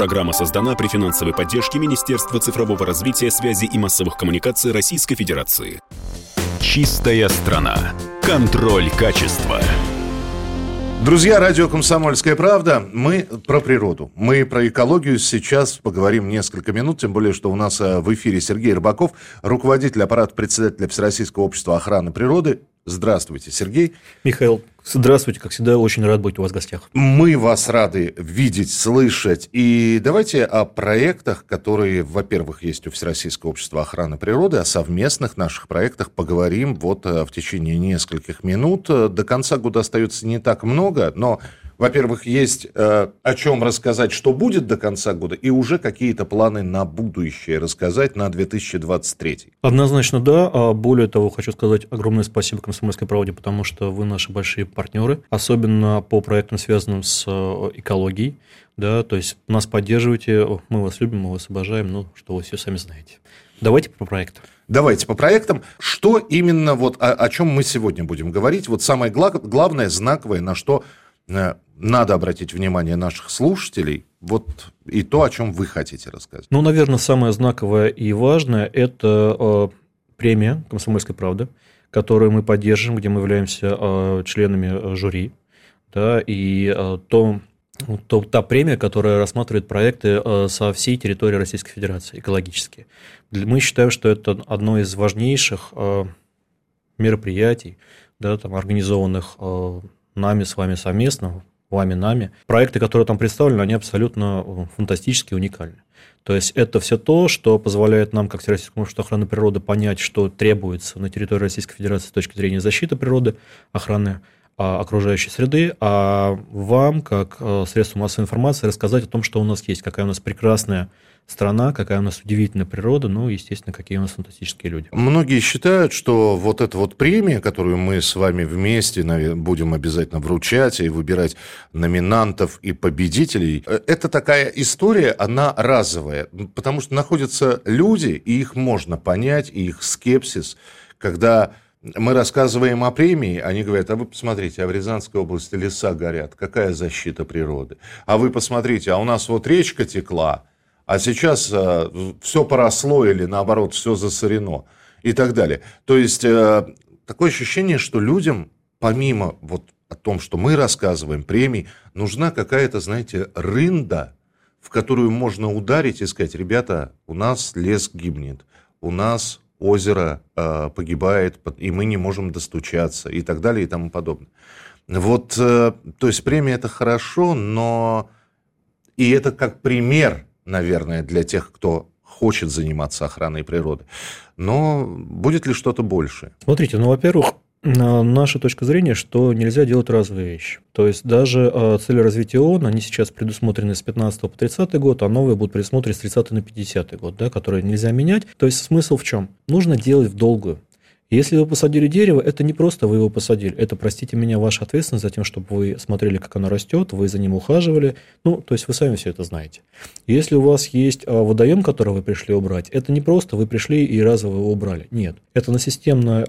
Программа создана при финансовой поддержке Министерства цифрового развития, связи и массовых коммуникаций Российской Федерации. Чистая страна. Контроль качества. Друзья, радио «Комсомольская правда». Мы про природу, мы про экологию сейчас поговорим несколько минут, тем более, что у нас в эфире Сергей Рыбаков, руководитель аппарата председателя Всероссийского общества охраны природы. Здравствуйте, Сергей. Михаил, здравствуйте. Как всегда, очень рад быть у вас в гостях. Мы вас рады видеть, слышать. И давайте о проектах, которые, во-первых, есть у Всероссийского общества охраны природы, о совместных наших проектах поговорим вот в течение нескольких минут. До конца года остается не так много, но, во-первых, есть о чем рассказать, что будет до конца года, и уже какие-то планы на будущее рассказать на 2023. Однозначно, да. А более того, хочу сказать огромное спасибо «Комсомольской правде», потому что вы наши большие партнеры, особенно по проектам, связанным с экологией. Да, то есть нас поддерживаете, мы вас любим, мы вас обожаем, ну, что вы все сами знаете. Давайте по проектам. Давайте по проектам. Что именно, вот о чем мы сегодня будем говорить? Вот самое главное, знаковое, на что надо обратить внимание наших слушателей, вот и то, о чем вы хотите рассказать. Ну, наверное, самое знаковое и важное – это премия «Комсомольская правда», которую мы поддерживаем, где мы являемся членами жюри, да, и та премия, которая рассматривает проекты со всей территории Российской Федерации экологические. Мы считаем, что это одно из важнейших мероприятий, да, там, организованных нами с вами совместно, вами-нами. Проекты, которые там представлены, они абсолютно фантастически уникальны. То есть, это все то, что позволяет нам, как Всероссийскому обществу охраны природы, понять, что требуется на территории Российской Федерации с точки зрения защиты природы, охраны окружающей среды, а вам, как средство массовой информации, рассказать о том, что у нас есть, какая у нас прекрасная страна, какая у нас удивительная природа, ну, естественно, какие у нас фантастические люди. Многие считают, что вот эта вот премия, которую мы с вами вместе будем обязательно вручать и выбирать номинантов и победителей, это такая история, она разовая, потому что находятся люди, и их можно понять, и их скепсис, когда мы рассказываем о премии, они говорят, а вы посмотрите, а в Рязанской области леса горят, какая защита природы. А вы посмотрите, а у нас вот речка текла, а сейчас все поросло или, наоборот, все засорено и так далее. То есть, такое ощущение, что людям, помимо вот о том, что мы рассказываем, премий, нужна какая-то, знаете, рында, в которую можно ударить и сказать, ребята, у нас лес гибнет, у нас озеро погибает, и мы не можем достучаться, и так далее, и тому подобное. Вот, то есть, премия – это хорошо, но и это как пример, наверное, для тех, кто хочет заниматься охраной природы. Но будет ли что-то больше? Смотрите, ну, во-первых, наша точка зрения, что нельзя делать разовые вещи. То есть, даже цели развития ООН, они сейчас предусмотрены с 15 по 30 год, а новые будут предусмотрены с 30 на 50 год, да, которые нельзя менять. То есть, смысл в чем? Нужно делать в долгую. Если вы посадили дерево, это не просто вы его посадили, это, простите меня, ваша ответственность за тем, чтобы вы смотрели, как оно растет, вы за ним ухаживали, ну, то есть вы сами все это знаете. Если у вас есть водоем, который вы пришли убрать, это не просто вы пришли и разово его убрали, нет. Это на системное,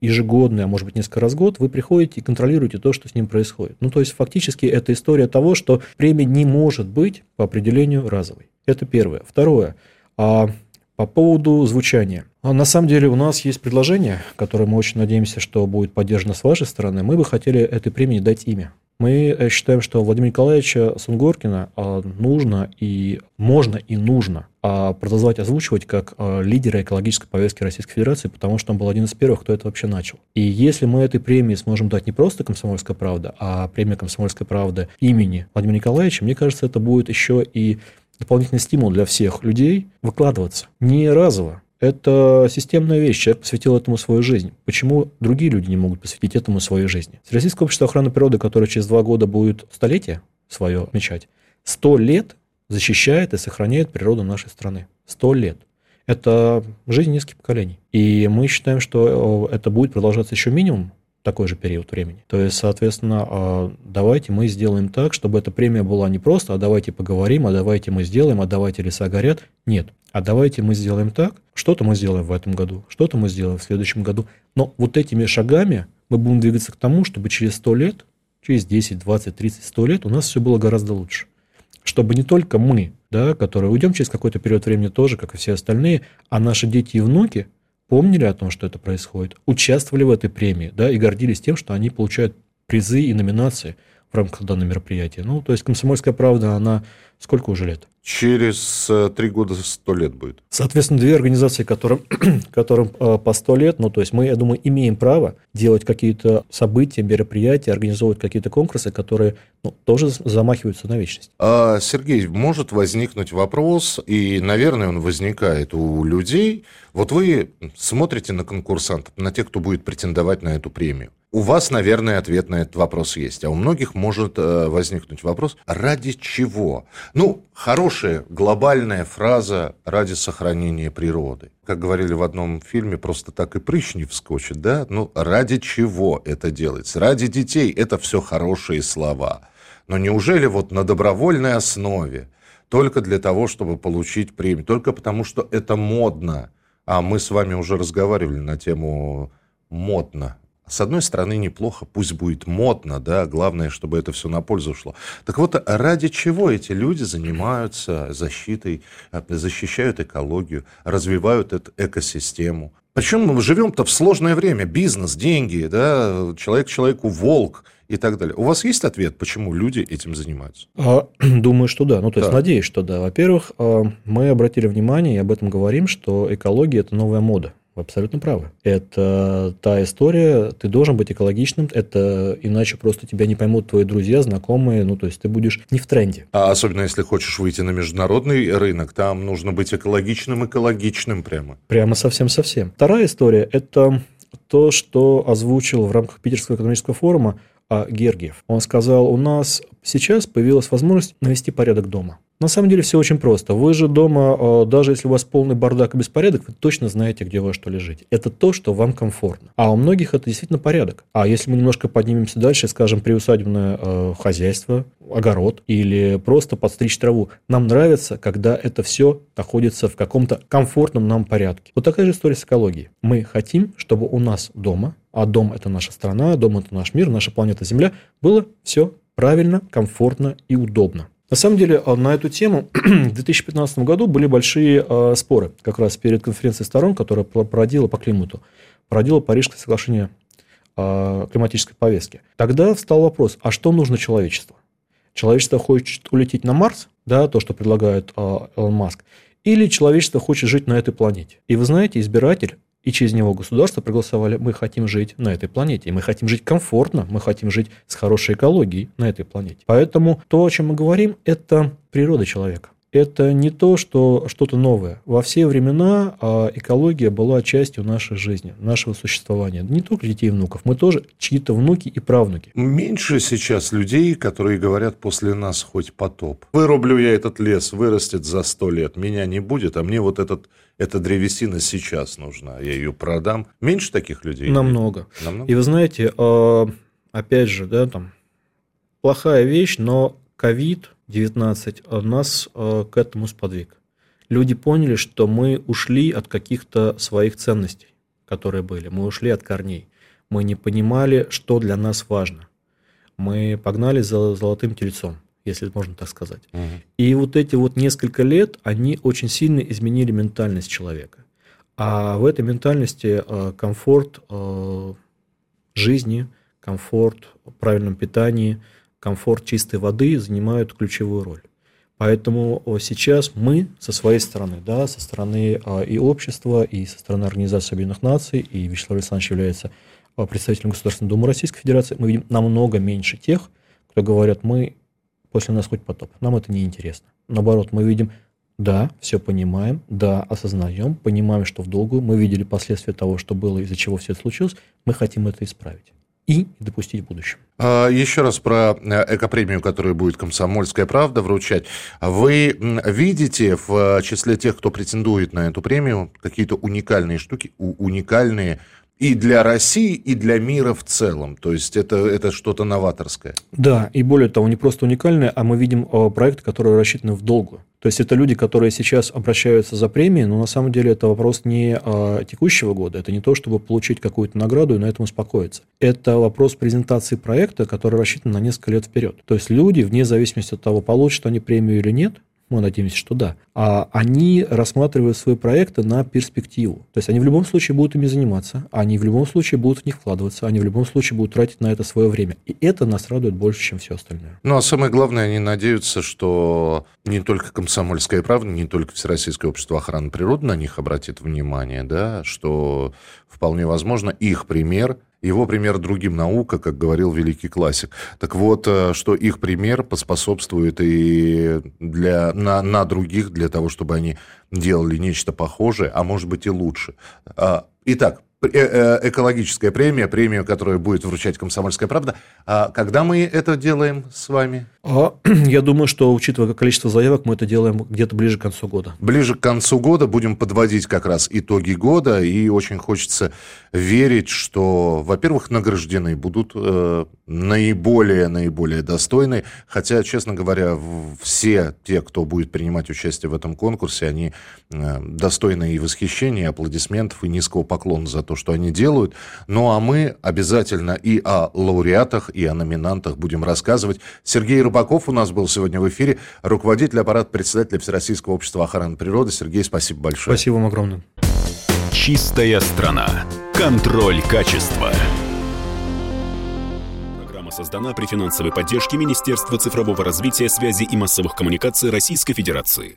ежегодное, а может быть несколько раз в год, вы приходите и контролируете то, что с ним происходит. Ну, то есть фактически это история того, что премия не может быть по определению разовой. Это первое. Второе. По поводу звучания. На самом деле у нас есть предложение, которое мы очень надеемся, что будет поддержано с вашей стороны. Мы бы хотели этой премии дать имя. Мы считаем, что Владимира Николаевича Сунгоркина нужно и можно и нужно продолжать озвучивать как лидера экологической повестки Российской Федерации, потому что он был один из первых, кто это вообще начал. И если мы этой премии сможем дать не просто «Комсомольская правда», а премия «Комсомольская правда» имени Владимира Николаевича, мне кажется, это будет еще и дополнительный стимул для всех людей выкладываться. Не разово. Это системная вещь. Человек посвятил этому свою жизнь. Почему другие люди не могут посвятить этому свою жизнь? Всероссийское общество охраны природы, которое через 2 года будет столетие свое отмечать, 100 лет защищает и сохраняет природу нашей страны. 100 лет. Это жизнь нескольких поколений. И мы считаем, что это будет продолжаться еще минимум такой же период времени. То есть, соответственно, давайте мы сделаем так, чтобы эта премия была не просто, а давайте поговорим, а давайте мы сделаем, а давайте леса горят. Нет. А давайте мы сделаем так, что-то мы сделаем в этом году, что-то мы сделаем в следующем году. Но вот этими шагами мы будем двигаться к тому, чтобы через 100 лет, через 10, 20, 30, 100 лет у нас все было гораздо лучше. чтобы не только мы, да, которые уйдем через какой-то период времени тоже, как и все остальные, а наши дети и внуки помнили о том, что это происходит, участвовали в этой премии, да, и гордились тем, что они получают призы и номинации в рамках данного мероприятия. Ну, то есть «Комсомольская правда», она сколько уже лет? Через 3 года 100 лет будет. Соответственно, 2 организации, которым по 100 лет, ну, то есть мы, я думаю, имеем право делать какие-то события, мероприятия, организовывать какие-то конкурсы, которые, ну, тоже замахиваются на вечность. А, Сергей, может возникнуть вопрос, и, наверное, он возникает у людей. Вот вы смотрите на конкурсантов, на тех, кто будет претендовать на эту премию. У вас, наверное, ответ на этот вопрос есть. А у многих может возникнуть вопрос, ради чего? Ну, хорошая глобальная фраза «ради сохранения природы». Как говорили в одном фильме, просто так и прыщ не вскочит, да? Ну, ради чего это делается? Ради детей – это все хорошие слова. Но неужели вот на добровольной основе, только для того, чтобы получить премию, только потому, что это модно? А мы с вами уже разговаривали на тему «модно». С одной стороны, неплохо, пусть будет модно, да, главное, чтобы это все на пользу шло. Так вот, ради чего эти люди занимаются защитой, защищают экологию, развивают эту экосистему? Причем мы живем-то в сложное время, бизнес, деньги, да, человек человеку волк и так далее. У вас есть ответ, почему люди этим занимаются? Думаю, что да, ну, то есть, надеюсь, что да. Во-первых, мы обратили внимание, и об этом говорим, что экология – это новая мода. Вы абсолютно правы. Это та история, ты должен быть экологичным, это иначе просто тебя не поймут твои друзья, знакомые, ну, то есть ты будешь не в тренде. А особенно если хочешь выйти на международный рынок, там нужно быть экологичным прямо. Прямо совсем-совсем. Вторая история – это то, что озвучил в рамках Питерского экономического форума Гергиев. Он сказал, у нас сейчас появилась возможность навести порядок дома. На самом деле все очень просто. Вы же дома, даже если у вас полный бардак и беспорядок, вы точно знаете, где вы что лежите. Это то, что вам комфортно. А у многих это действительно порядок. А если мы немножко поднимемся дальше, скажем, приусадебное хозяйство, огород или просто подстричь траву. Нам нравится, когда это все находится в каком-то комфортном нам порядке. Вот такая же история с экологией. Мы хотим, чтобы у нас дома, а дом – это наша страна, дом – это наш мир, наша планета Земля, было все правильно, комфортно и удобно. На самом деле, на эту тему в 2015 году были большие споры, как раз перед конференцией сторон, которая породила по климату, породила Парижское соглашение климатической повестки. Тогда встал вопрос, а что нужно человечеству? Человечество хочет улететь на Марс, да, то, что предлагает Элон Маск, или человечество хочет жить на этой планете? И вы знаете, избиратель и через него государство проголосовали, мы хотим жить на этой планете, и мы хотим жить комфортно, мы хотим жить с хорошей экологией на этой планете. Поэтому то, о чем мы говорим, это природа человека. Это не то, что что-то новое. Во все времена экология была частью нашей жизни, нашего существования. Не только детей и внуков, мы тоже чьи-то внуки и правнуки. Меньше сейчас людей, которые говорят, после нас хоть потоп. Вырублю я этот лес, вырастет за 100 лет, меня не будет, а мне вот эта древесина сейчас нужна, я ее продам. Меньше таких людей? Намного. И вы знаете, опять же, да, там плохая вещь, но COVID-19 нас к этому сподвиг. Люди поняли, что мы ушли от каких-то своих ценностей, которые были. Мы ушли от корней. Мы не понимали, что для нас важно. Мы погнали за золотым тельцом, если можно так сказать. Угу. И вот эти вот несколько лет, они очень сильно изменили ментальность человека. А в этой ментальности комфорт жизни, комфорт в правильном питании, комфорт чистой воды занимают ключевую роль. Поэтому сейчас мы со своей стороны, да, со стороны и общества, и со стороны Организации Объединенных Наций, и Вячеслав Александрович является представителем Государственной Думы Российской Федерации, мы видим намного меньше тех, кто говорят, мы после нас хоть потоп, нам это неинтересно. Наоборот, мы видим, да, все понимаем, да, осознаем, понимаем, что в долгую, мы видели последствия того, что было, из-за чего все это случилось, мы хотим это исправить и допустить в будущем. Еще раз про экопремию, которую будет «Комсомольская правда» вручать. Вы видите в числе тех, кто претендует на эту премию, какие-то уникальные штуки, уникальные и для России, и для мира в целом? То есть это что-то новаторское? Да, и более того, не просто уникальное, а мы видим проекты, которые рассчитаны в долгую. То есть это люди, которые сейчас обращаются за премией, но на самом деле это вопрос не текущего года, это не то, чтобы получить какую-то награду и на этом успокоиться. Это вопрос презентации проекта, который рассчитан на несколько лет вперед. То есть люди, вне зависимости от того, получат они премию или нет, мы надеемся, что да, они рассматривают свои проекты на перспективу. То есть они в любом случае будут ими заниматься, они в любом случае будут в них вкладываться, они в любом случае будут тратить на это свое время. И это нас радует больше, чем все остальное. Ну, а самое главное, они надеются, что не только «Комсомольская правда», не только Всероссийское общество охраны природы на них обратит внимание, да, что вполне возможно их пример... Его пример другим наука, как говорил великий классик. Так вот, что их пример поспособствует и на других, для того, чтобы они делали нечто похожее, а может быть и лучше. Итак, экологическая премия, премию, которую будет вручать «Комсомольская правда». А когда мы это делаем с вами? Я думаю, что, учитывая количество заявок, мы это делаем где-то ближе к концу года. Ближе к концу года будем подводить как раз итоги года. И очень хочется верить, что, во-первых, награждены будут наиболее достойные. Хотя, честно говоря, все те, кто будет принимать участие в этом конкурсе, они достойны и восхищения, и аплодисментов, и низкого поклона за то, что они делают. Ну, а мы обязательно и о лауреатах, и о номинантах будем рассказывать. Сергей Рыбаков у нас был сегодня в эфире, руководитель аппарата председателя Всероссийского общества охраны природы. Сергей, спасибо большое. Спасибо вам огромное. Чистая страна. Контроль качества. Программа создана при финансовой поддержке Министерства цифрового развития, связи и массовых коммуникаций Российской Федерации.